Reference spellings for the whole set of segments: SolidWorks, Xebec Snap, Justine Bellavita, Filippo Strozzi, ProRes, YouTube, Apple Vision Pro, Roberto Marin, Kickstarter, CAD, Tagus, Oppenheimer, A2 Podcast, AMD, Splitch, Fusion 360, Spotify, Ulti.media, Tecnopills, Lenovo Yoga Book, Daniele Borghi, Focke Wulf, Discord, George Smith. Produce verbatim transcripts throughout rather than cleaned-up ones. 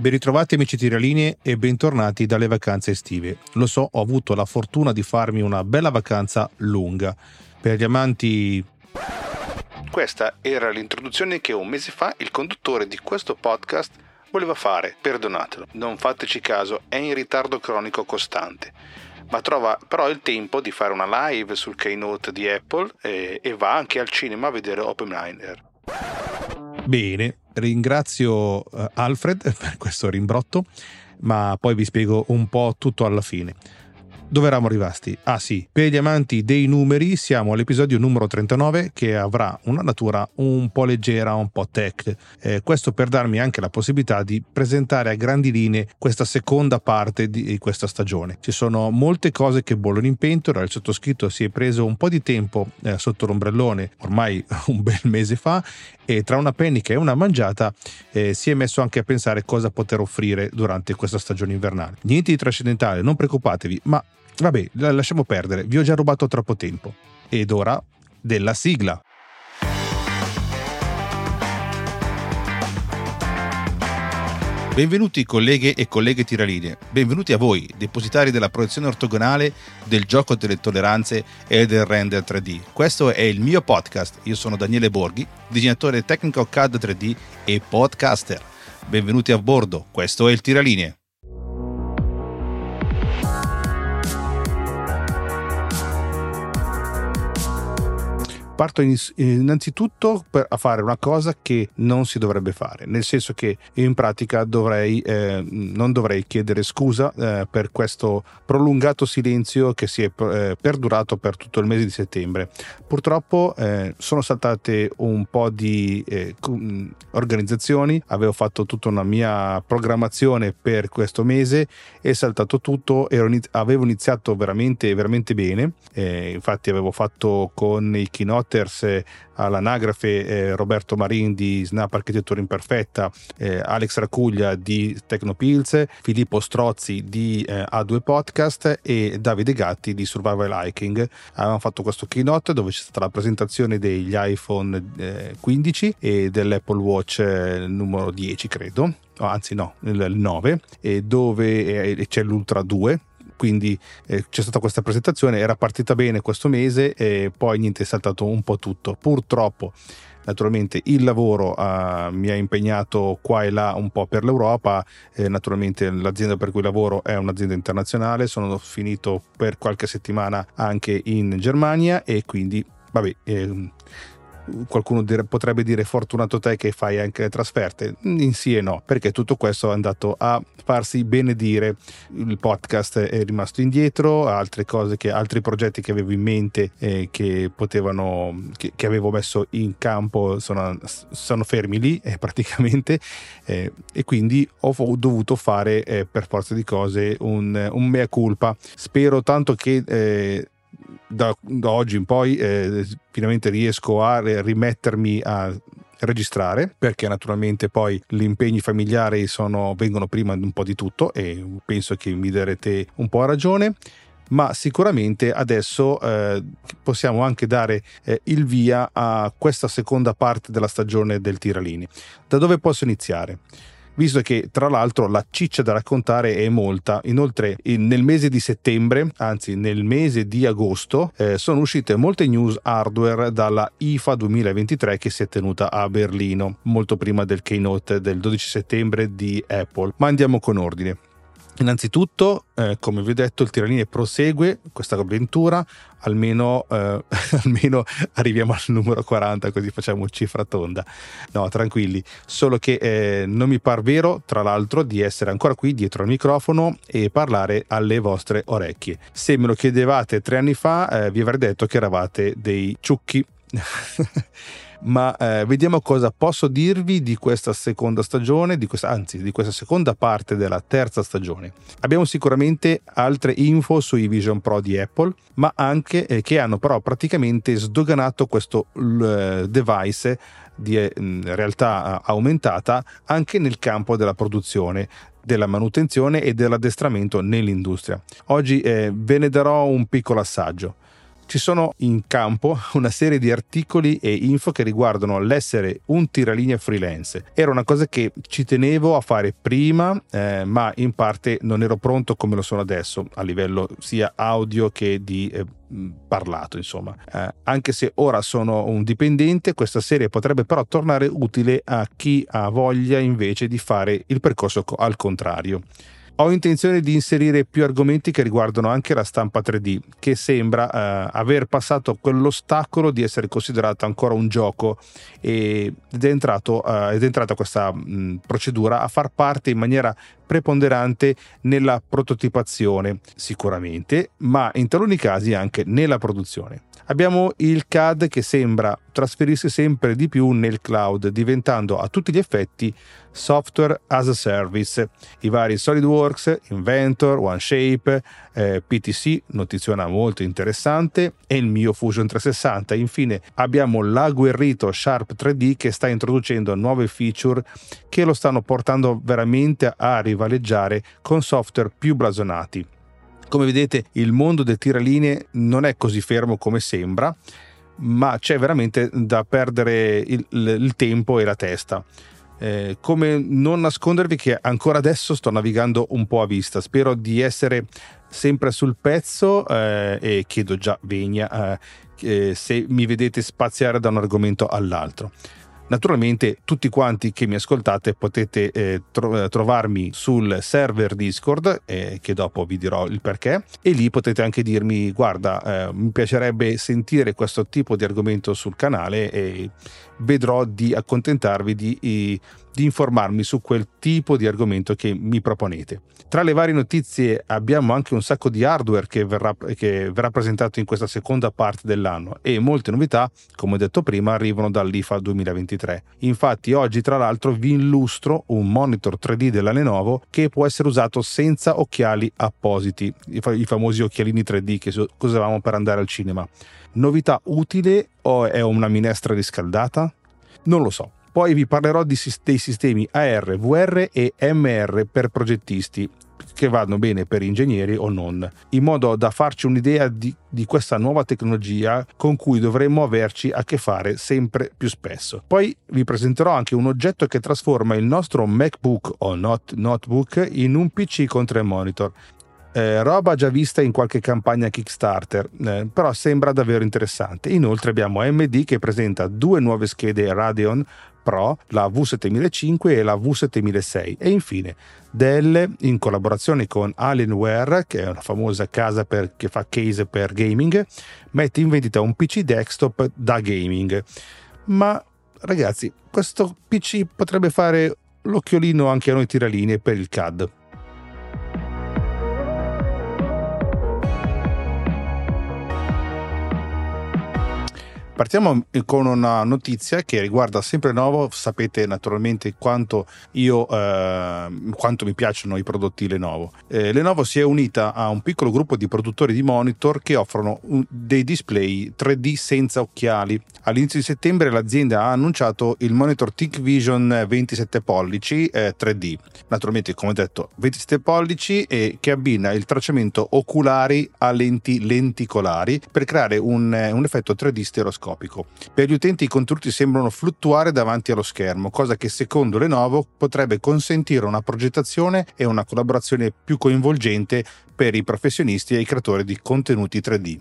Ben ritrovati amici tiralinee e bentornati dalle vacanze estive. Lo so, ho avuto la fortuna di farmi una bella vacanza lunga. Per gli amanti... Questa era l'introduzione che un mese fa il conduttore di questo podcast voleva fare. Perdonatelo, non fateci caso, è in ritardo cronico costante. Ma trova però il tempo di fare una live sul keynote di Apple e, e va anche al cinema a vedere Oppenheimer. Bene, ringrazio Alfred per questo rimbrotto, ma poi vi spiego un po' tutto alla fine. Dove eravamo arrivati? Ah sì, per gli amanti dei numeri siamo all'episodio numero trentanove che avrà una natura un po' leggera, un po' tech. Eh, questo per darmi anche la possibilità di presentare a grandi linee questa seconda parte di questa stagione. Ci sono molte cose che bollono in pentola, il sottoscritto si è preso un po' di tempo eh, sotto l'ombrellone ormai un bel mese fa e tra una pennica e una mangiata eh, si è messo anche a pensare cosa poter offrire durante questa stagione invernale. Niente di trascendentale, non preoccupatevi, ma vabbè, la lasciamo perdere, vi ho già rubato troppo tempo. Ed ora della sigla. Benvenuti colleghe e colleghe tiralinee, benvenuti a voi, depositari della proiezione ortogonale, del gioco delle tolleranze e del render tre D. Questo è il mio podcast, io sono Daniele Borghi, disegnatore tecnico C A D tre D e podcaster. Benvenuti a bordo, questo è il tiralinee. Parto innanzitutto per a fare una cosa che non si dovrebbe fare, nel senso che in pratica dovrei eh, non dovrei chiedere scusa eh, per questo prolungato silenzio che si è eh, perdurato per tutto il mese di settembre. Purtroppo eh, sono saltate un po' di eh, organizzazioni, avevo fatto tutta una mia programmazione per questo mese, è saltato tutto, ero iniz- avevo iniziato veramente veramente bene, eh, infatti avevo fatto con i keynote all'anagrafe eh, Roberto Marin di Snap Architettura Imperfetta, eh, Alex Racuglia di Tecnopills, Filippo Strozzi di eh, A due Podcast e Davide Gatti di Survival Hiking. Avevamo fatto questo keynote dove c'è stata la presentazione degli iPhone eh, quindici e dell'Apple Watch eh, numero dieci credo, anzi no, il nove, e dove eh, c'è l'Ultra due. Quindi eh, c'è stata questa presentazione, era partita bene questo mese e poi niente, è saltato un po' tutto. Purtroppo, naturalmente, il lavoro eh, mi ha impegnato qua e là un po' per l'Europa, eh, naturalmente l'azienda per cui lavoro è un'azienda internazionale, sono finito per qualche settimana anche in Germania e quindi, vabbè... Eh, qualcuno dire, potrebbe dire fortunato te che fai anche le trasferte, in sì e no, perché tutto questo è andato a farsi benedire, il podcast è rimasto indietro, altre cose che altri progetti che avevo in mente eh, che potevano che, che avevo messo in campo sono, sono fermi lì eh, praticamente eh, e quindi ho, ho dovuto fare eh, per forza di cose un, un mea culpa. Spero tanto che eh, Da, da oggi in poi eh, finalmente riesco a rimettermi a registrare, perché naturalmente poi gli impegni familiari sono, vengono prima un po' di tutto e penso che mi darete un po' ragione, ma sicuramente adesso eh, possiamo anche dare eh, il via a questa seconda parte della stagione del Tiralinee. Da dove posso iniziare? Visto che tra l'altro la ciccia da raccontare è molta, inoltre nel mese di settembre, anzi nel mese di agosto, eh, sono uscite molte news hardware dalla I F A duemilaventitré che si è tenuta a Berlino, molto prima del keynote del dodici settembre di Apple, ma andiamo con ordine. Innanzitutto, eh, come vi ho detto, il Tiralinee prosegue questa avventura, almeno, eh, almeno arriviamo al numero quaranta, così facciamo cifra tonda. No, tranquilli, solo che eh, non mi par vero, tra l'altro, di essere ancora qui dietro al microfono e parlare alle vostre orecchie. Se me lo chiedevate tre anni fa, eh, vi avrei detto che eravate dei ciucchi. Ma eh, vediamo cosa posso dirvi di questa seconda stagione, di questa, anzi di questa seconda parte della terza stagione. Abbiamo sicuramente altre info sui Vision Pro di Apple, ma anche eh, che hanno però praticamente sdoganato questo l- device di eh, realtà aumentata anche nel campo della produzione, della manutenzione e dell'addestramento nell'industria. Oggi eh, ve ne darò un piccolo assaggio. Ci sono in campo una serie di articoli e info che riguardano l'essere un tiralinea freelance. Era una cosa che ci tenevo a fare prima, eh, ma in parte non ero pronto come lo sono adesso a livello sia audio che di eh, parlato, insomma. Eh, anche se ora sono un dipendente, questa serie potrebbe però tornare utile a chi ha voglia invece di fare il percorso al contrario. Ho intenzione di inserire più argomenti che riguardano anche la stampa tre D, che sembra eh, aver passato quell'ostacolo di essere considerata ancora un gioco ed è, entrato, eh, ed è entrata questa mh, procedura a far parte in maniera preponderante nella prototipazione sicuramente, ma in taluni casi anche nella produzione. Abbiamo il C A D che sembra trasferirsi sempre di più nel cloud, diventando a tutti gli effetti software as a service. I vari SolidWorks, Inventor, OneShape, eh, P T C, notiziona molto interessante, e il mio Fusion trecentosessanta. Infine abbiamo l'agguerrito Sharp tre D che sta introducendo nuove feature che lo stanno portando veramente a rivaleggiare con software più blasonati. Come vedete, il mondo del tiralinee non è così fermo come sembra, ma c'è veramente da perdere il, il tempo e la testa. Eh, come non nascondervi che ancora adesso sto navigando un po' a vista, spero di essere sempre sul pezzo eh, e chiedo già venia eh, se mi vedete spaziare da un argomento all'altro. Naturalmente tutti quanti che mi ascoltate potete eh, tro- trovarmi sul server Discord, eh, che dopo vi dirò il perché, e lì potete anche dirmi: guarda, eh, mi piacerebbe sentire questo tipo di argomento sul canale, e vedrò di accontentarvi di, di, di informarmi su quel tipo di argomento che mi proponete. Tra le varie notizie abbiamo anche un sacco di hardware che verrà, che verrà presentato in questa seconda parte dell'anno, e molte novità, come ho detto prima, arrivano dall'I F A duemilaventitré. Infatti oggi tra l'altro vi illustro un monitor tre D della Lenovo che può essere usato senza occhiali appositi, i, fa- i famosi occhialini tre D che so- usavamo per andare al cinema. Novità utile o è una minestra riscaldata? Non lo so. Poi vi parlerò di, dei sistemi A R, V R e M R per progettisti, che vanno bene per ingegneri o non, in modo da farci un'idea di, di questa nuova tecnologia con cui dovremmo averci a che fare sempre più spesso. Poi vi presenterò anche un oggetto che trasforma il nostro MacBook o not, notebook in un P C con tre monitor. Eh, roba già vista in qualche campagna Kickstarter, eh, però sembra davvero interessante. Inoltre abbiamo A M D che presenta due nuove schede Radeon Pro, la V settemilacinque e la V settemila sei, e infine Dell, in collaborazione con Alienware, che è una famosa casa per, che fa case per gaming, mette in vendita un P C desktop da gaming. Ma ragazzi, questo P C potrebbe fare l'occhiolino anche a noi tiralinee per il C A D. Partiamo con una notizia che riguarda sempre Lenovo. Sapete naturalmente quanto io eh, quanto mi piacciono i prodotti Lenovo. Eh, Lenovo si è unita a un piccolo gruppo di produttori di monitor che offrono un, dei display tre D senza occhiali. All'inizio di settembre l'azienda ha annunciato il monitor ThinkVision ventisette pollici eh, tre D. Naturalmente, come detto, ventisette pollici, e che abbina il tracciamento oculari a lenti lenticolari per creare un, un effetto tre D stereoscopico. Per gli utenti i contenuti sembrano fluttuare davanti allo schermo, cosa che secondo Lenovo potrebbe consentire una progettazione e una collaborazione più coinvolgente per i professionisti e i creatori di contenuti tre D.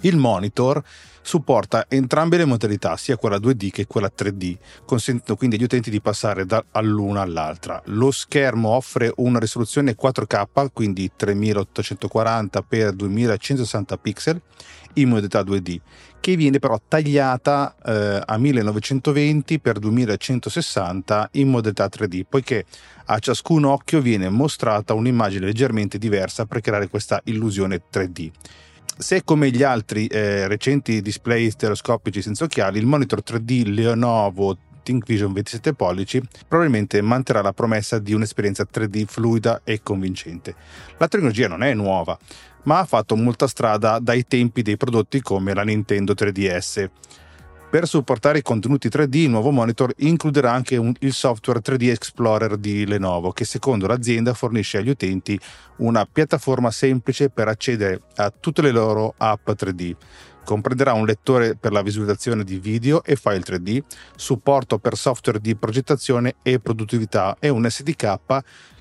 Il monitor supporta entrambe le modalità, sia quella due D che quella tre D, consentendo quindi agli utenti di passare dall'una all'altra. Lo schermo offre una risoluzione quattro K, quindi tremilaottocentoquaranta per duemilacentosessanta pixel, in modalità due D, che viene però tagliata eh, a millenovecentoventi per duemilacentosessanta in modalità tre D, poiché a ciascun occhio viene mostrata un'immagine leggermente diversa per creare questa illusione tre D. Se come gli altri eh, recenti display stereoscopici senza occhiali, il monitor tre D Lenovo ThinkVision ventisette pollici probabilmente manterrà la promessa di un'esperienza tre D fluida e convincente. La tecnologia non è nuova, ma ha fatto molta strada dai tempi dei prodotti come la Nintendo tre D S. Per supportare i contenuti tre D, il nuovo monitor includerà anche un, il software tre D Explorer di Lenovo, che secondo l'azienda fornisce agli utenti una piattaforma semplice per accedere a tutte le loro app tre D. Comprenderà un lettore per la visualizzazione di video e file tre D, supporto per software di progettazione e produttività e un S D K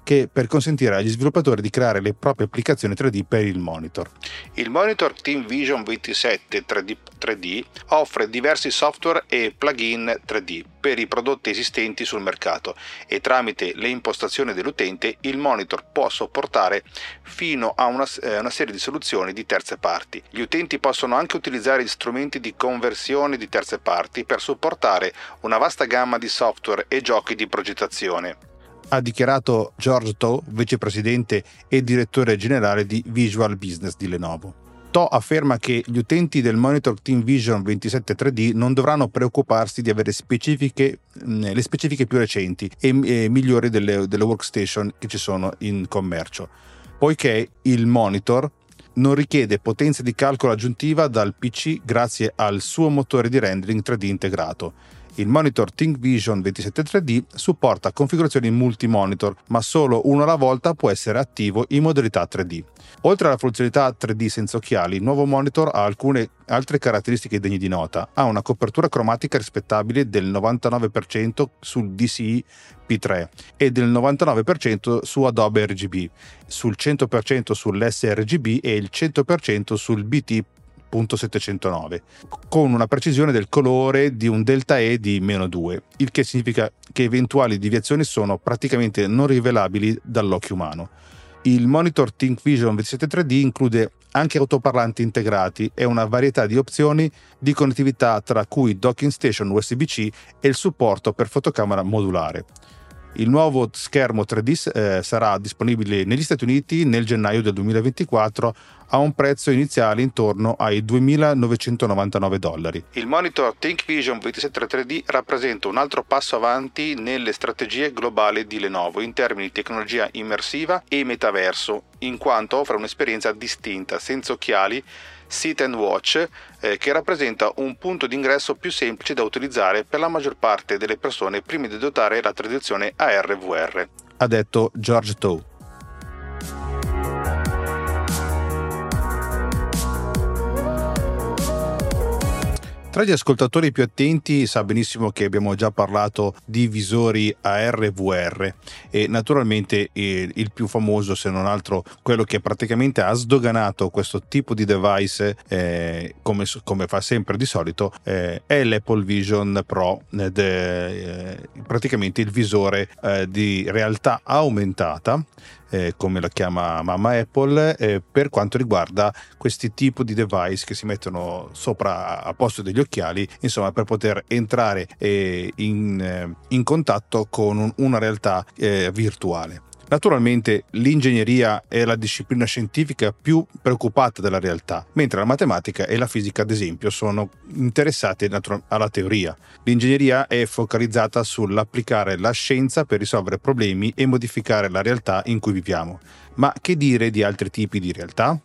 che per consentire agli sviluppatori di creare le proprie applicazioni tre D per il monitor. Il monitor ThinkVision ventisette tre D, tre D offre diversi software e plugin tre D per i prodotti esistenti sul mercato e tramite le impostazioni dell'utente il monitor può sopportare fino a una, eh, una serie di soluzioni di terze parti. Gli utenti possono anche utilizzare gli strumenti di conversione di terze parti per supportare una vasta gamma di software e giochi di progettazione. Ha dichiarato George Toh, vicepresidente e direttore generale di Visual Business di Lenovo. Toh afferma che gli utenti del monitor ThinkVision ventisette tre D non dovranno preoccuparsi di avere specifiche, le specifiche più recenti e migliori delle, delle workstation che ci sono in commercio, poiché il monitor non richiede potenza di calcolo aggiuntiva dal P C grazie al suo motore di rendering tre D integrato. Il monitor ThinkVision ventisette tre D supporta configurazioni multi-monitor, ma solo uno alla volta può essere attivo in modalità tre D. Oltre alla funzionalità tre D senza occhiali, il nuovo monitor ha alcune altre caratteristiche degne di nota. Ha una copertura cromatica rispettabile del novantanove per cento sul D C I P tre e del novantanove per cento su Adobe R G B, sul cento per cento sull'S R G B e il cento per cento sul B T settecentonove, con una precisione del colore di un delta E di meno due, il che significa che eventuali deviazioni sono praticamente non rivelabili dall'occhio umano. Il monitor ThinkVision ventisette tre D include anche autoparlanti integrati e una varietà di opzioni di connettività, tra cui docking station U S B C e il supporto per fotocamera modulare. Il nuovo schermo tre D eh, sarà disponibile negli Stati Uniti nel gennaio del duemilaventiquattro a un prezzo iniziale intorno ai duemilanovecentonovantanove dollari. Il monitor ThinkVision ventisette tre D rappresenta un altro passo avanti nelle strategie globali di Lenovo in termini di tecnologia immersiva e metaverso, in quanto offre un'esperienza distinta, senza occhiali, sit and watch, eh, che rappresenta un punto d'ingresso più semplice da utilizzare per la maggior parte delle persone prima di adottare la tradizione A R V R, ha detto George Toh. Tra gli ascoltatori più attenti sa benissimo che abbiamo già parlato di visori A R V R e naturalmente il più famoso, se non altro quello che praticamente ha sdoganato questo tipo di device eh, come, come fa sempre di solito eh, è l'Apple Vision Pro, eh, de, eh, praticamente il visore eh, di realtà aumentata, Eh, come la chiama mamma Apple, eh, per quanto riguarda questi tipi di device che si mettono sopra a posto degli occhiali, insomma, per poter entrare eh, in, eh, in contatto con un, una realtà eh, virtuale. Naturalmente l'ingegneria è la disciplina scientifica più preoccupata della realtà, mentre la matematica e la fisica, ad esempio, sono interessate alla teoria. L'ingegneria è focalizzata sull'applicare la scienza per risolvere problemi e modificare la realtà in cui viviamo. Ma che dire di altri tipi di realtà?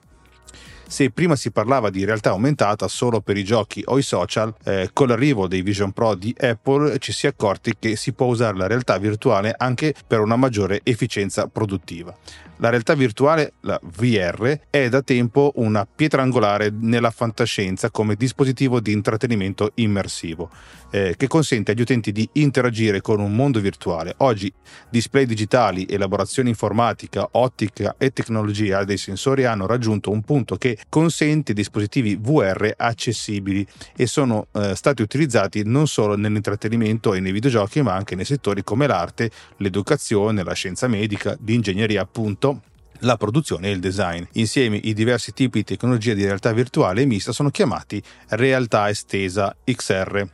Se prima si parlava di realtà aumentata solo per i giochi o i social, eh, con l'arrivo dei Vision Pro di Apple ci si è accorti che si può usare la realtà virtuale anche per una maggiore efficienza produttiva. La realtà virtuale, la V R, è da tempo una pietra angolare nella fantascienza come dispositivo di intrattenimento immersivo, eh, che consente agli utenti di interagire con un mondo virtuale. Oggi display digitali, elaborazione informatica, ottica e tecnologia dei sensori hanno raggiunto un punto che consente dispositivi V R accessibili e sono eh, stati utilizzati non solo nell'intrattenimento e nei videogiochi, ma anche nei settori come l'arte, l'educazione, la scienza medica, l'ingegneria, appunto, la produzione e il design. Insieme i diversi tipi di tecnologia di realtà virtuale e mista sono chiamati realtà estesa X R.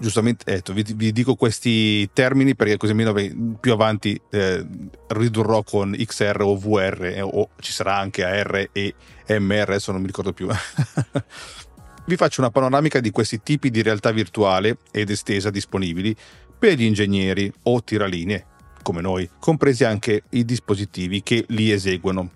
Giustamente, ecco, vi, vi dico questi termini perché così almeno più avanti eh, ridurrò con X R o V R eh, o ci sarà anche A R e M R, adesso non mi ricordo più. Vi faccio una panoramica di questi tipi di realtà virtuale ed estesa disponibili per gli ingegneri o tiralinee come noi, compresi anche i dispositivi che li eseguono.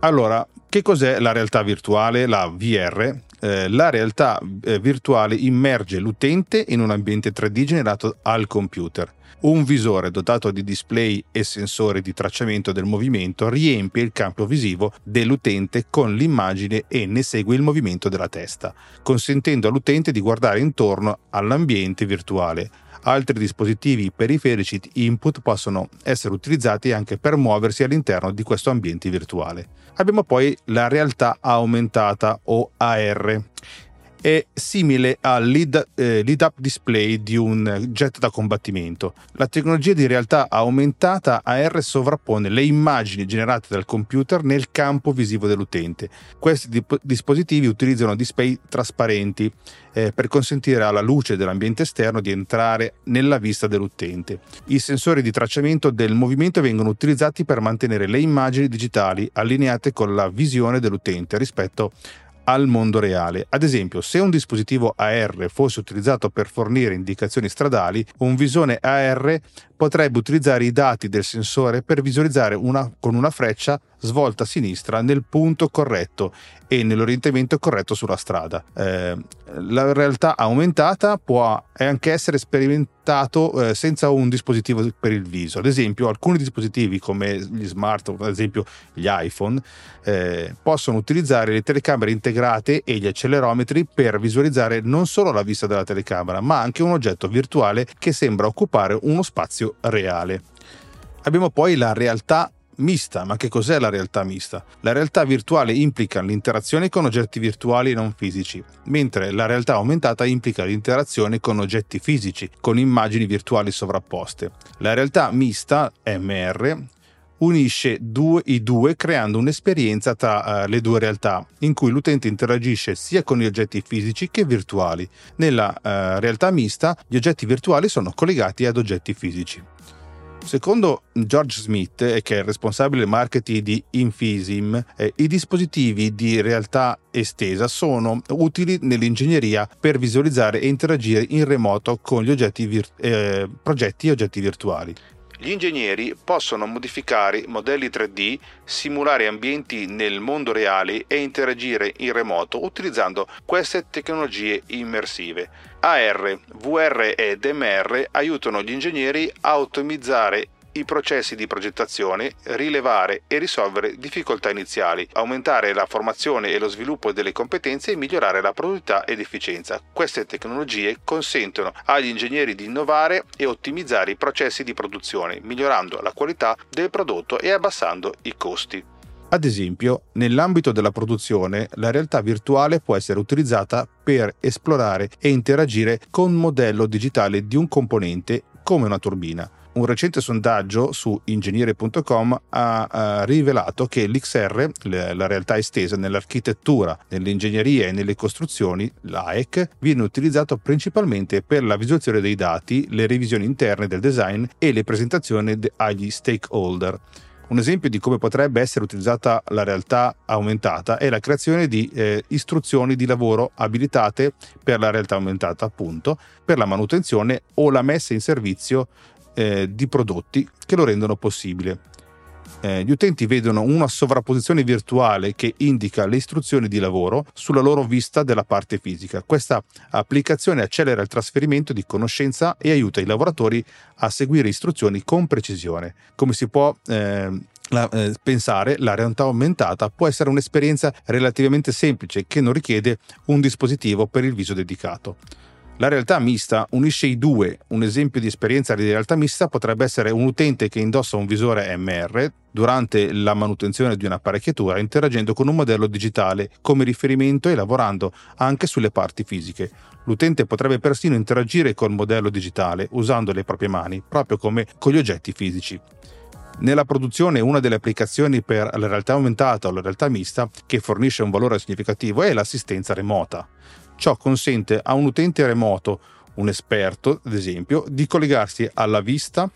Allora, che cos'è la realtà virtuale, la V R? eh, la realtà eh, virtuale immerge l'utente in un ambiente tre D generato al computer. Un visore dotato di display e sensori di tracciamento del movimento riempie il campo visivo dell'utente con l'immagine e ne segue il movimento della testa, consentendo all'utente di guardare intorno all'ambiente virtuale. Altri dispositivi periferici input possono essere utilizzati anche per muoversi all'interno di questo ambiente virtuale. Abbiamo poi la realtà aumentata o A R. È simile al lead, eh, lead up display di un jet da combattimento. La tecnologia di realtà aumentata A R sovrappone le immagini generate dal computer nel campo visivo dell'utente. Questi dip- dispositivi utilizzano display trasparenti eh, per consentire alla luce dell'ambiente esterno di entrare nella vista dell'utente. I sensori di tracciamento del movimento vengono utilizzati per mantenere le immagini digitali allineate con la visione dell'utente rispetto al mondo reale. Ad esempio, se un dispositivo A R fosse utilizzato per fornire indicazioni stradali, un visore A R potrebbe utilizzare i dati del sensore per visualizzare una, con una freccia svolta a sinistra nel punto corretto e nell'orientamento corretto sulla strada. Eh, la realtà aumentata può anche essere sperimentato eh, senza un dispositivo per il viso. Ad esempio, alcuni dispositivi come gli smartphone, ad esempio gli iPhone, eh, possono utilizzare le telecamere integrate e gli accelerometri per visualizzare non solo la vista della telecamera, ma anche un oggetto virtuale che sembra occupare uno spazio reale. Abbiamo poi la realtà mista. Ma che cos'è la realtà mista? La realtà virtuale implica l'interazione con oggetti virtuali e non fisici, mentre la realtà aumentata implica l'interazione con oggetti fisici, con immagini virtuali sovrapposte. La realtà mista, M R, unisce due, i due creando un'esperienza tra uh, le due realtà, in cui l'utente interagisce sia con gli oggetti fisici che virtuali. Nella uh, realtà mista, gli oggetti virtuali sono collegati ad oggetti fisici. Secondo George Smith, che è il responsabile marketing di Infisim, eh, i dispositivi di realtà estesa sono utili nell'ingegneria per visualizzare e interagire in remoto con gli oggetti vir- eh, progetti e oggetti virtuali. Gli ingegneri possono modificare modelli tre D, simulare ambienti nel mondo reale e interagire in remoto utilizzando queste tecnologie immersive. A R, V R ed M R aiutano gli ingegneri a ottimizzare i processi di progettazione, rilevare e risolvere difficoltà iniziali, aumentare la formazione e lo sviluppo delle competenze e migliorare la produttività ed efficienza. Queste tecnologie consentono agli ingegneri di innovare e ottimizzare i processi di produzione, migliorando la qualità del prodotto e abbassando i costi. Ad esempio, nell'ambito della produzione, la realtà virtuale può essere utilizzata per esplorare e interagire con un modello digitale di un componente come una turbina. Un recente sondaggio su ingegnere punto com ha, ha rivelato che l'X R, la realtà estesa nell'architettura, nell'ingegneria e nelle costruzioni, l'A E C, viene utilizzato principalmente per la visualizzazione dei dati, le revisioni interne del design e le presentazioni agli stakeholder. Un esempio di come potrebbe essere utilizzata la realtà aumentata è la creazione di eh, istruzioni di lavoro abilitate per la realtà aumentata, appunto, per la manutenzione o la messa in servizio Eh, di prodotti che lo rendono possibile. Eh, gli utenti vedono una sovrapposizione virtuale che indica le istruzioni di lavoro sulla loro vista della parte fisica. Questa applicazione accelera il trasferimento di conoscenza e aiuta i lavoratori a seguire istruzioni con precisione. Come si può eh, la, eh, pensare, la realtà aumentata può essere un'esperienza relativamente semplice che non richiede un dispositivo per il viso dedicato. La realtà mista unisce i due. Un esempio di esperienza di realtà mista potrebbe essere un utente che indossa un visore M R durante la manutenzione di un'apparecchiatura, interagendo con un modello digitale come riferimento e lavorando anche sulle parti fisiche. L'utente potrebbe persino interagire col modello digitale usando le proprie mani, proprio come con gli oggetti fisici. Nella produzione, una delle applicazioni per la realtà aumentata o la realtà mista che fornisce un valore significativo è l'assistenza remota. Ciò consente a un utente remoto, un esperto ad esempio, di collegarsi alla vista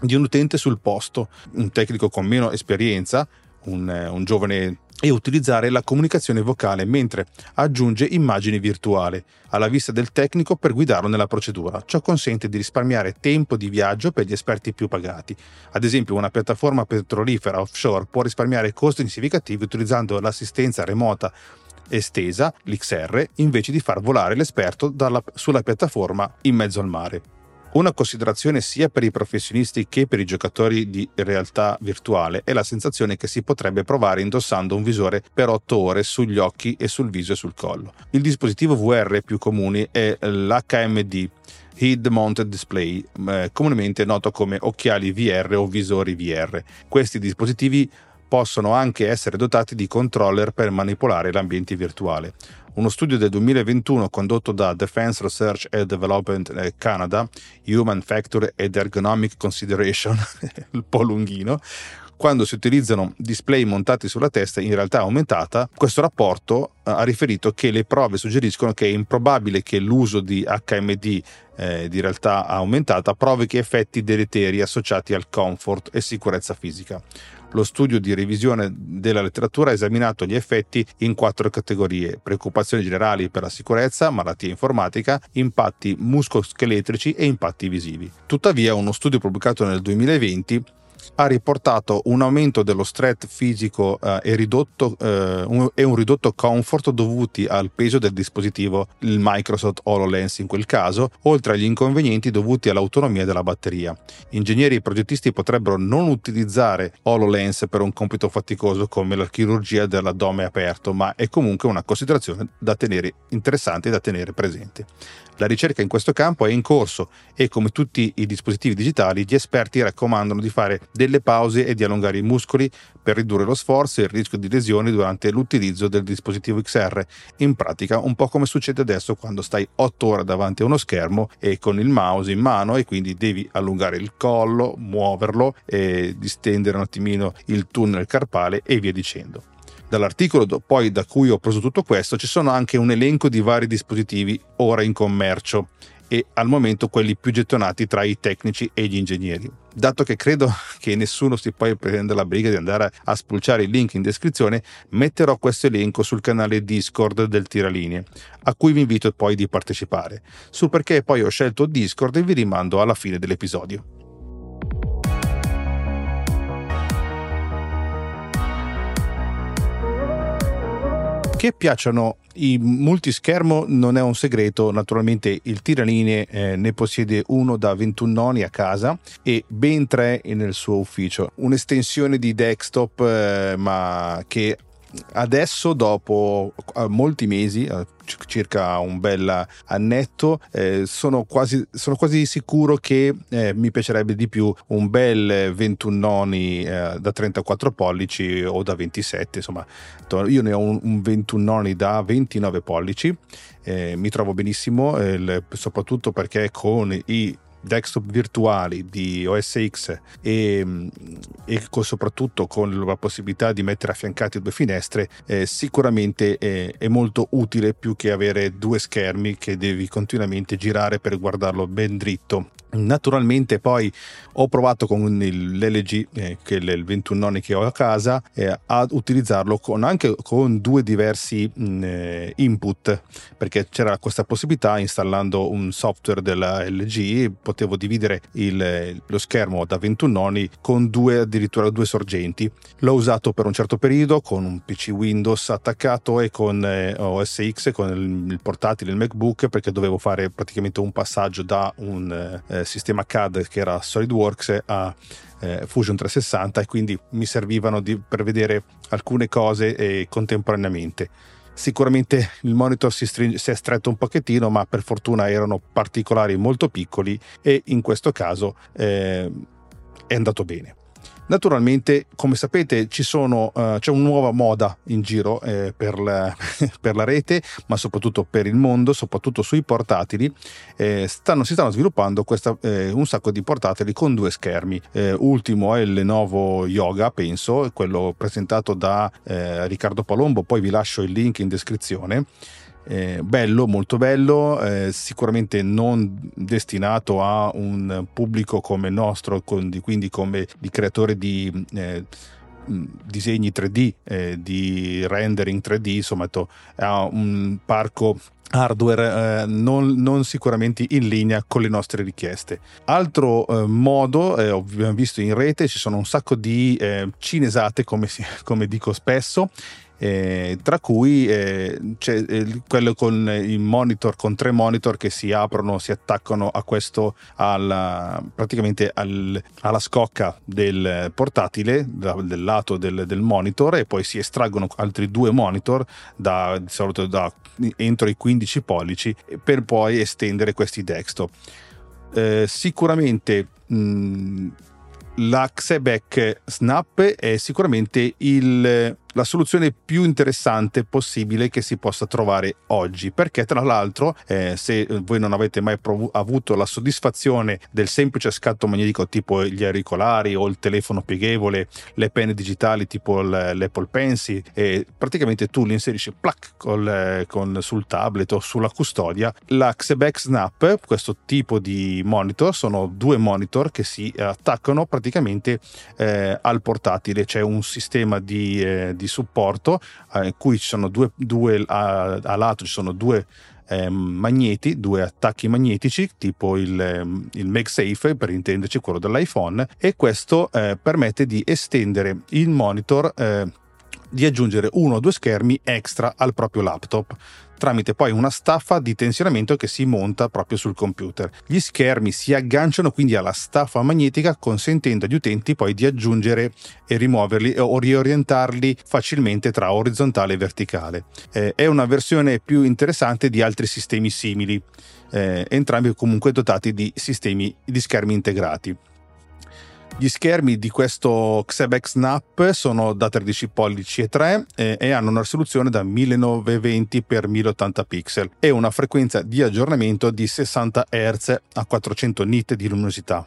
di un utente sul posto, un tecnico con meno esperienza, un, un giovane, e utilizzare la comunicazione vocale mentre aggiunge immagini virtuali alla vista del tecnico per guidarlo nella procedura. Ciò consente di risparmiare tempo di viaggio per gli esperti più pagati. Ad esempio, una piattaforma petrolifera offshore può risparmiare costi significativi utilizzando l'assistenza remota estesa, l'X R, invece di far volare l'esperto dalla, sulla piattaforma in mezzo al mare. Una considerazione sia per i professionisti che per i giocatori di realtà virtuale è la sensazione che si potrebbe provare indossando un visore per otto ore sugli occhi e sul viso e sul collo. Il dispositivo V R più comune è l'H M D, Head Mounted Display, eh, comunemente noto come occhiali V R o visori V R. Questi dispositivi possono anche essere dotati di controller per manipolare l'ambiente virtuale. Uno studio del duemilaventuno condotto da Defense Research and Development Canada, Human Factor and Ergonomic Consideration, un po' lunghino, quando si utilizzano display montati sulla testa in realtà aumentata, questo rapporto ha riferito che le prove suggeriscono che è improbabile che l'uso di H M D eh, di realtà aumentata provochi effetti deleteri associati al comfort e sicurezza fisica. Lo studio di revisione della letteratura ha esaminato gli effetti in quattro categorie: preoccupazioni generali per la sicurezza, malattia informatica, impatti muscoloscheletrici e impatti visivi. Tuttavia, uno studio pubblicato nel duemilaventi ha riportato un aumento dello stress fisico eh, e, ridotto, eh, un, e un ridotto comfort dovuti al peso del dispositivo, il Microsoft HoloLens in quel caso, oltre agli inconvenienti dovuti all'autonomia della batteria. Ingegneri e progettisti potrebbero non utilizzare HoloLens per un compito faticoso come la chirurgia dell'addome aperto, ma è comunque una considerazione da tenere interessante e da tenere presente. La ricerca in questo campo è in corso e, come tutti i dispositivi digitali, gli esperti raccomandano di fare delle pause e di allungare i muscoli per ridurre lo sforzo e il rischio di lesioni durante l'utilizzo del dispositivo X R. In pratica, un po' come succede adesso quando stai otto ore davanti a uno schermo e con il mouse in mano, e quindi devi allungare il collo, muoverlo e distendere un attimino il tunnel carpale e via dicendo. Dall'articolo poi da cui ho preso tutto questo ci sono anche un elenco di vari dispositivi ora in commercio e al momento quelli più gettonati tra i tecnici e gli ingegneri. Dato che credo che nessuno si poi prenda la briga di andare a spulciare il link in descrizione, metterò questo elenco sul canale Discord del TiraLinee, a cui vi invito poi di partecipare. Sul perché poi ho scelto Discord vi rimando alla fine dell'episodio. Che piacciono i multischermo non è un segreto, naturalmente il TiraLinee eh, ne possiede uno da ventuno noni a casa e ben tre nel suo ufficio. Un'estensione di desktop eh, ma che adesso dopo eh, molti mesi, eh, circa un bel annetto, eh, sono, quasi, sono quasi sicuro che eh, mi piacerebbe di più un bel ventuno noni eh, da trentaquattro pollici o da ventisette, insomma io ne ho un, un ventuno noni da ventinove pollici, eh, mi trovo benissimo, eh, il, soprattutto perché con i desktop virtuali di O S X e, e con, soprattutto con la possibilità di mettere affiancate due finestre, eh, sicuramente è, è molto utile più che avere due schermi che devi continuamente girare per guardarlo ben dritto. Naturalmente poi ho provato con il, l'L G, eh, che è il ventuno noni che ho a casa, eh, ad utilizzarlo con, anche con due diversi mh, input, perché c'era questa possibilità. Installando un software della L G potevo dividere il, lo schermo da ventuno noni con due, addirittura due sorgenti. L'ho usato per un certo periodo con un P C Windows attaccato e con eh, O S X, con il, il portatile, il MacBook, perché dovevo fare praticamente un passaggio da un eh, sistema C A D che era SolidWorks a eh, Fusion trecentosessanta, e quindi mi servivano di, per vedere alcune cose eh, contemporaneamente. Sicuramente il monitor si, stringe, si è stretto un pochettino, ma per fortuna erano particolari molto piccoli e in questo caso eh, è andato bene. Naturalmente, come sapete, ci sono, uh, c'è una nuova moda in giro eh, per, la, per la rete, ma soprattutto per il mondo, soprattutto sui portatili. Eh, stanno, si stanno sviluppando questa, eh, un sacco di portatili con due schermi. Eh, ultimo è il Lenovo Yoga, penso, quello presentato da eh, Riccardo Palombo, poi vi lascio il link in descrizione. Eh, bello, molto bello, eh, sicuramente non destinato a un pubblico come il nostro, quindi come di creatore di eh, disegni tre D, eh, di rendering tre D, insomma ha un parco hardware eh, non, non sicuramente in linea con le nostre richieste. Altro eh, modo, eh, abbiamo visto in rete, ci sono un sacco di eh, cinesate, come, come dico spesso, eh, tra cui eh, c'è eh, quello con il monitor, con tre monitor che si aprono, si attaccano a questo, alla, praticamente al, alla scocca del portatile, da, del lato del, del monitor, e poi si estraggono altri due monitor da, di solito da, entro i quindici pollici, per poi estendere questi desktop. Eh, sicuramente mh, la Xebec Snap è sicuramente il, la soluzione più interessante possibile che si possa trovare oggi, perché tra l'altro eh, se voi non avete mai prov- avuto la soddisfazione del semplice scatto magnetico tipo gli auricolari o il telefono pieghevole, le penne digitali tipo l- l'Apple Pencil, e praticamente tu li inserisci plac, col, con, sul tablet o sulla custodia, la Xebec Snap, questo tipo di monitor, sono due monitor che si attaccano praticamente eh, al portatile. C'è un sistema di, eh, di supporto eh, in cui ci sono due, due a, a lato ci sono due eh, magneti, due attacchi magnetici tipo il, il MagSafe, per intenderci, quello dell'iPhone, e questo eh, permette di estendere il monitor, eh, di aggiungere uno o due schermi extra al proprio laptop tramite poi una staffa di tensionamento che si monta proprio sul computer. Gli schermi si agganciano quindi alla staffa magnetica, consentendo agli utenti poi di aggiungere e rimuoverli o riorientarli facilmente tra orizzontale e verticale. Eh, è una versione più interessante di altri sistemi simili, eh, entrambi comunque dotati di sistemi di schermi integrati. Gli schermi di questo Xebec Snap sono da tredici pollici e tre eh, e hanno una risoluzione da millenovecentoventi per milleottanta pixel e una frequenza di aggiornamento di sessanta hertz a quattrocento nit di luminosità.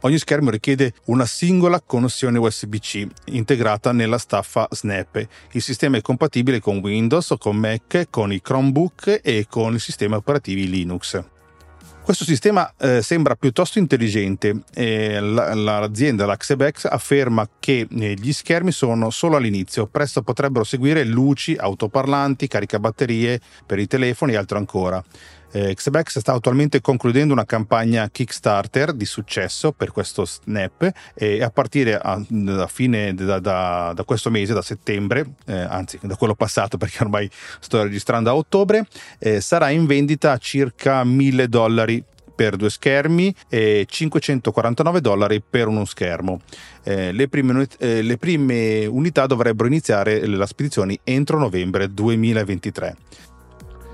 Ogni schermo richiede una singola connessione U S B C integrata nella staffa Snap. Il sistema è compatibile con Windows, con Mac, con i Chromebook e con i sistemi operativi Linux. Questo sistema eh, sembra piuttosto intelligente. Eh, la, l'azienda, la Xebec, afferma che eh, gli schermi sono solo all'inizio, presto potrebbero seguire luci, autoparlanti, caricabatterie per i telefoni e altro ancora. Eh, Xebec sta attualmente concludendo una campagna Kickstarter di successo per questo Snap, e a partire a, a fine, da, da, da questo mese, da settembre, eh, anzi da quello passato perché ormai sto registrando a ottobre, eh, sarà in vendita a circa mille dollari per due schermi e cinquecentoquarantanove dollari per uno schermo. Eh, le, prime, eh, le prime unità dovrebbero iniziare la spedizione entro novembre duemilaventitré.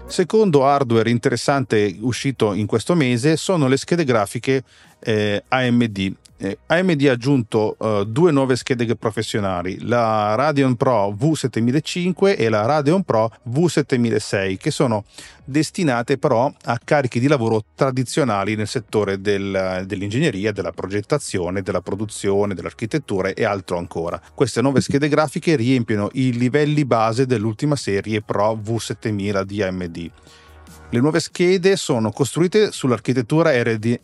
Secondo hardware interessante uscito in questo mese sono le schede grafiche eh, A M D. Eh, A M D ha aggiunto eh, due nuove schede professionali, la Radeon Pro V settemilacinque e la Radeon Pro V settemila sei, che sono destinate però a carichi di lavoro tradizionali nel settore del, dell'ingegneria, della progettazione, della produzione, dell'architettura e altro ancora. Queste nuove schede grafiche riempiono i livelli base dell'ultima serie Pro V settemila di A M D. Le nuove schede sono costruite sull'architettura R D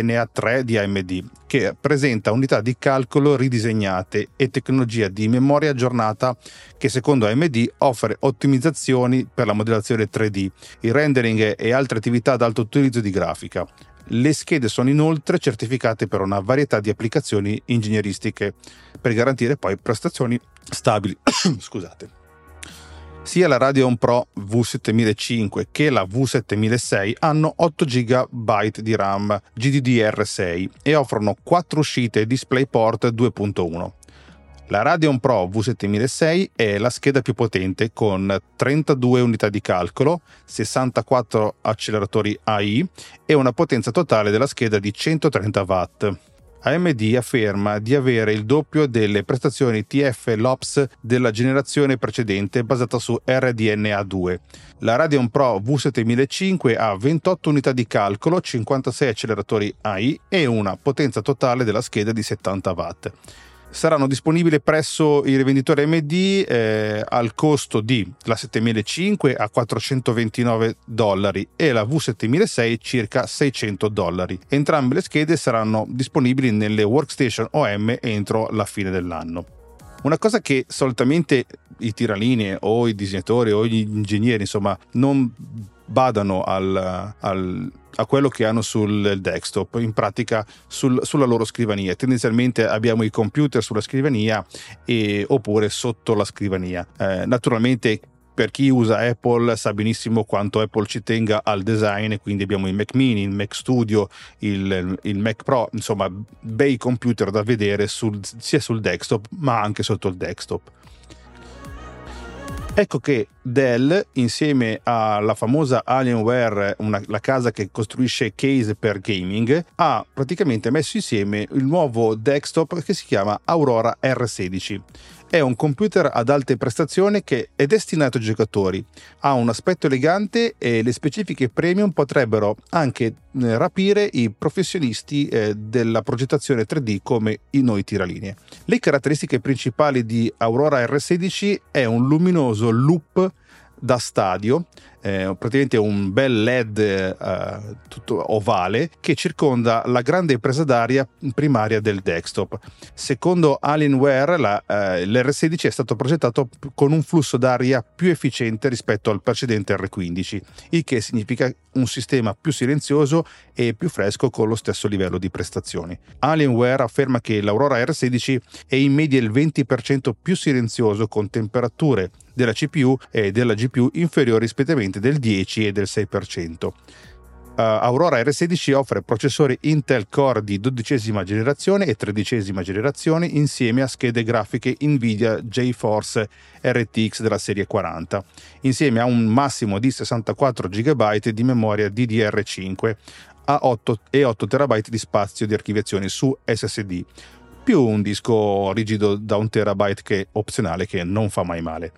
N A tre di A M D, che presenta unità di calcolo ridisegnate e tecnologia di memoria aggiornata che secondo A M D offre ottimizzazioni per la modellazione tre D, il rendering e altre attività ad alto utilizzo di grafica. Le schede sono inoltre certificate per una varietà di applicazioni ingegneristiche per garantire poi prestazioni stabili. Scusate. Sia la Radeon Pro V settemila cinque che la V settemila sei hanno otto giga byte di RAM G D D R sei e offrono quattro uscite DisplayPort due punto uno. La Radeon Pro V settemila sei è la scheda più potente con trentadue unità di calcolo, sessantaquattro acceleratori A I e una potenza totale della scheda di centotrenta watt. A M D afferma di avere il doppio delle prestazioni T F L O P S della generazione precedente basata su R D N A due. La Radeon Pro V settemila cinque ha ventotto unità di calcolo, cinquantasei acceleratori A I e una potenza totale della scheda di settanta watt. Saranno disponibili presso i rivenditori A M D eh, al costo di la settemila cinque a quattrocentoventinove dollari e la V settemila sei circa seicento dollari. Entrambe le schede saranno disponibili nelle workstation O M entro la fine dell'anno. Una cosa che solitamente i tiralinee o i disegnatori o gli ingegneri, insomma, non badano al, al, a quello che hanno sul desktop, in pratica sul, sulla loro scrivania. Tendenzialmente abbiamo i computer sulla scrivania e, oppure sotto la scrivania. Eh, naturalmente, per chi usa Apple sa benissimo quanto Apple ci tenga al design, quindi abbiamo il Mac Mini, il Mac Studio, il, il Mac Pro, insomma bei computer da vedere sul, sia sul desktop ma anche sotto il desktop. Ecco che Dell, insieme alla famosa Alienware, una, la casa che costruisce case per gaming, ha praticamente messo insieme il nuovo desktop che si chiama Aurora R sedici. È un computer ad alte prestazioni che è destinato ai giocatori, ha un aspetto elegante e le specifiche premium potrebbero anche rapire i professionisti della progettazione tre D come i noi tiralinee. Le caratteristiche principali di Aurora R sedici è un luminoso loop da stadio, eh, praticamente un bel L E D eh, tutto ovale che circonda la grande presa d'aria primaria del desktop. Secondo Alienware la, eh, l'R sedici è stato progettato con un flusso d'aria più efficiente rispetto al precedente R quindici, il che significa un sistema più silenzioso e più fresco con lo stesso livello di prestazioni. Alienware afferma che l'Aurora R sedici è in media il venti per cento più silenzioso, con temperature della C P U e della G P U inferiori rispettivamente del dieci per cento e del sei per cento. Uh, Aurora R sedici offre processori Intel Core di dodicesima generazione e tredicesima generazione insieme a schede grafiche Nvidia GeForce R T X della serie quaranta, insieme a un massimo di sessantaquattro giga byte di memoria D D R cinque a otto e otto terabyte di spazio di archiviazione su S S D, più un disco rigido da un terabyte che è opzionale, che non fa mai male.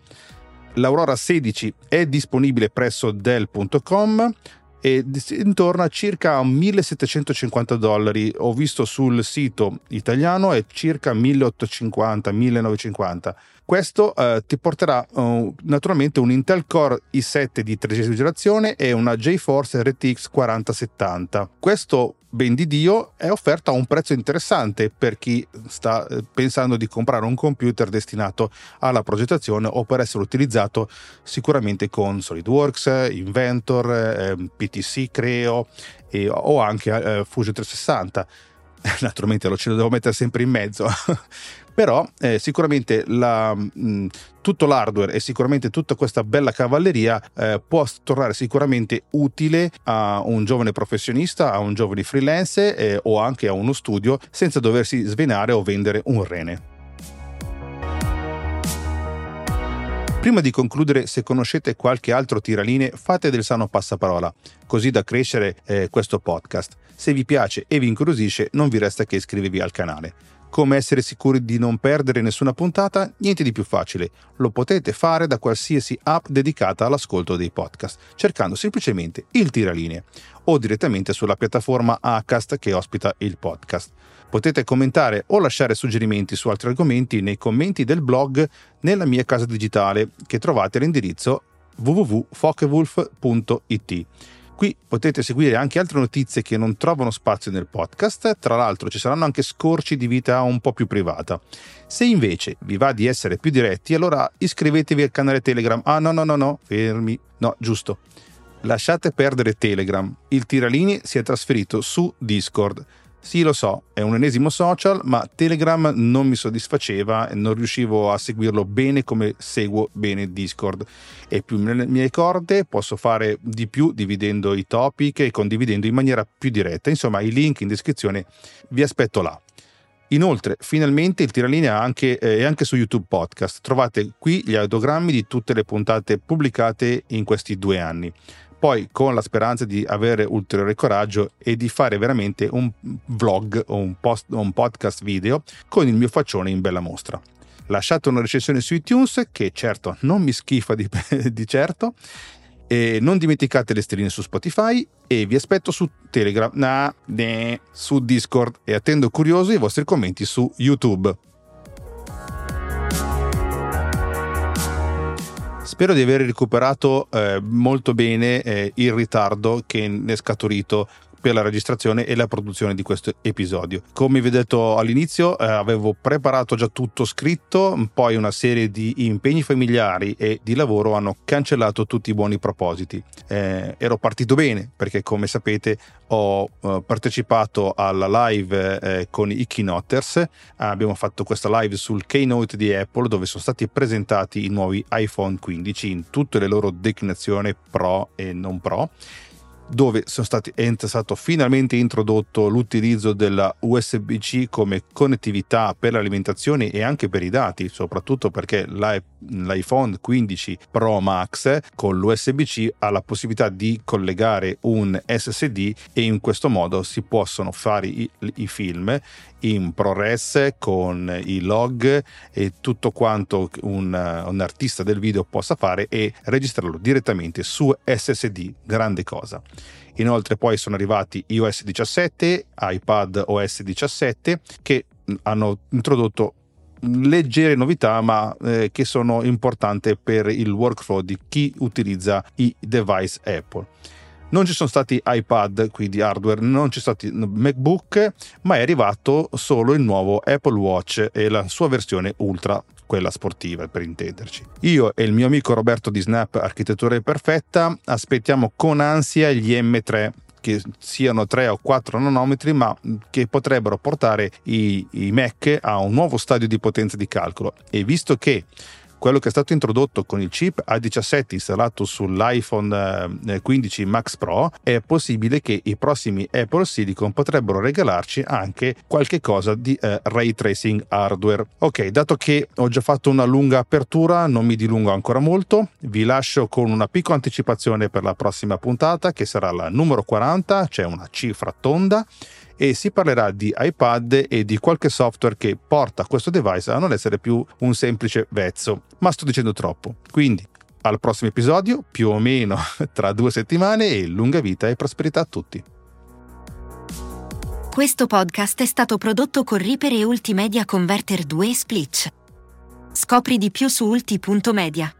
L'Aurora sedici è disponibile presso Dell punto com e intorno a circa millesettecentocinquanta dollari, ho visto sul sito italiano è circa milleottocentocinquanta millenovecentocinquanta. Questo eh, ti porterà eh, naturalmente un Intel Core i sette di tredicesima generazione e una GeForce R T X quaranta settanta. Questo, ben di Dio, è offerta a un prezzo interessante per chi sta eh, pensando di comprare un computer destinato alla progettazione o per essere utilizzato sicuramente con SolidWorks, Inventor, eh, P T C, Creo eh, o anche eh, Fusion trecentosessanta. Naturalmente lo ce lo devo mettere sempre in mezzo. Però eh, sicuramente la, mh, tutto l'hardware e sicuramente tutta questa bella cavalleria eh, può tornare sicuramente utile a un giovane professionista, a un giovane freelance eh, o anche a uno studio, senza doversi svenare o vendere un rene. Prima di concludere, se conoscete qualche altro tiralinee, fate del sano passaparola, così da crescere eh, questo podcast. Se vi piace e vi incuriosisce, non vi resta che iscrivervi al canale. Come essere sicuri di non perdere nessuna puntata? Niente di più facile, lo potete fare da qualsiasi app dedicata all'ascolto dei podcast, cercando semplicemente il tiralinee o direttamente sulla piattaforma Acast che ospita il podcast. Potete commentare o lasciare suggerimenti su altri argomenti nei commenti del blog nella mia casa digitale che trovate all'indirizzo w w w punto focke wulf punto i t. Qui potete seguire anche altre notizie che non trovano spazio nel podcast, tra l'altro ci saranno anche scorci di vita un po' più privata. Se invece vi va di essere più diretti, allora iscrivetevi al canale Telegram. Ah no no no no, fermi, no giusto. Lasciate perdere Telegram, il TiraLinee si è trasferito su Discord. Sì, lo so, è un ennesimo social, ma Telegram non mi soddisfaceva e non riuscivo a seguirlo bene come seguo bene Discord. E più nelle mie corde posso fare di più dividendo i topic e condividendo in maniera più diretta. Insomma, i link in descrizione vi aspetto là. Inoltre, finalmente il TiraLinee anche, eh, è anche su YouTube Podcast. Trovate qui gli audiogrammi di tutte le puntate pubblicate in questi due anni. Poi con la speranza di avere ulteriore coraggio e di fare veramente un vlog o un, post, o un podcast video con il mio faccione in bella mostra. Lasciate una recensione su iTunes, che certo non mi schifa di, di certo, e non dimenticate le stelline su Spotify e vi aspetto su Telegram, nah, nah, su Discord e attendo curioso i vostri commenti su YouTube. Spero di aver recuperato eh, molto bene eh, il ritardo che ne è scaturito per la registrazione e la produzione di questo episodio. Come vi ho detto all'inizio, eh, avevo preparato già tutto scritto, poi una serie di impegni familiari e di lavoro hanno cancellato tutti i buoni propositi. Eh, ero partito bene perché, come sapete, ho eh, partecipato alla live eh, con i Keynoters. Abbiamo fatto questa live sul Keynote di Apple, dove sono stati presentati i nuovi iPhone quindici in tutte le loro declinazioni Pro e non Pro, dove sono stati, è stato finalmente introdotto l'utilizzo della U S B C come connettività per l'alimentazione e anche per i dati, soprattutto perché l'i- l'iPhone quindici Pro Max con l'U S B C ha la possibilità di collegare un S S D e in questo modo si possono fare i, i film in ProRes con i log e tutto quanto un, un artista del video possa fare e registrarlo direttamente su S S D, grande cosa. Inoltre poi sono arrivati i O S diciassette, iPad O S diciassette, che hanno introdotto leggere novità ma eh, che sono importanti per il workflow di chi utilizza i device Apple. Non ci sono stati iPad, quindi hardware, non ci sono stati MacBook, ma è arrivato solo il nuovo Apple Watch e la sua versione Ultra, quella sportiva per intenderci. Io e il mio amico Roberto di Snap Architettura Imperfetta aspettiamo con ansia gli M tre, che siano tre o quattro nanometri, ma che potrebbero portare i, i Mac a un nuovo stadio di potenza di calcolo. E visto che quello che è stato introdotto con il chip A diciassette installato sull'iPhone quindici Max Pro, è possibile che i prossimi Apple Silicon potrebbero regalarci anche qualche cosa di eh, ray tracing hardware. Ok, dato che ho già fatto una lunga apertura, non mi dilungo ancora molto, vi lascio con una piccola anticipazione per la prossima puntata, che sarà la numero quaranta, c'è cioè una cifra tonda, e si parlerà di iPad e di qualche software che porta questo device a non essere più un semplice vezzo. Ma sto dicendo troppo. Quindi, al prossimo episodio, più o meno tra due settimane, e lunga vita e prosperità a tutti. Questo podcast è stato prodotto con Reaper e Ultimedia Converter due e Splitch. Scopri di più su ulti punto media.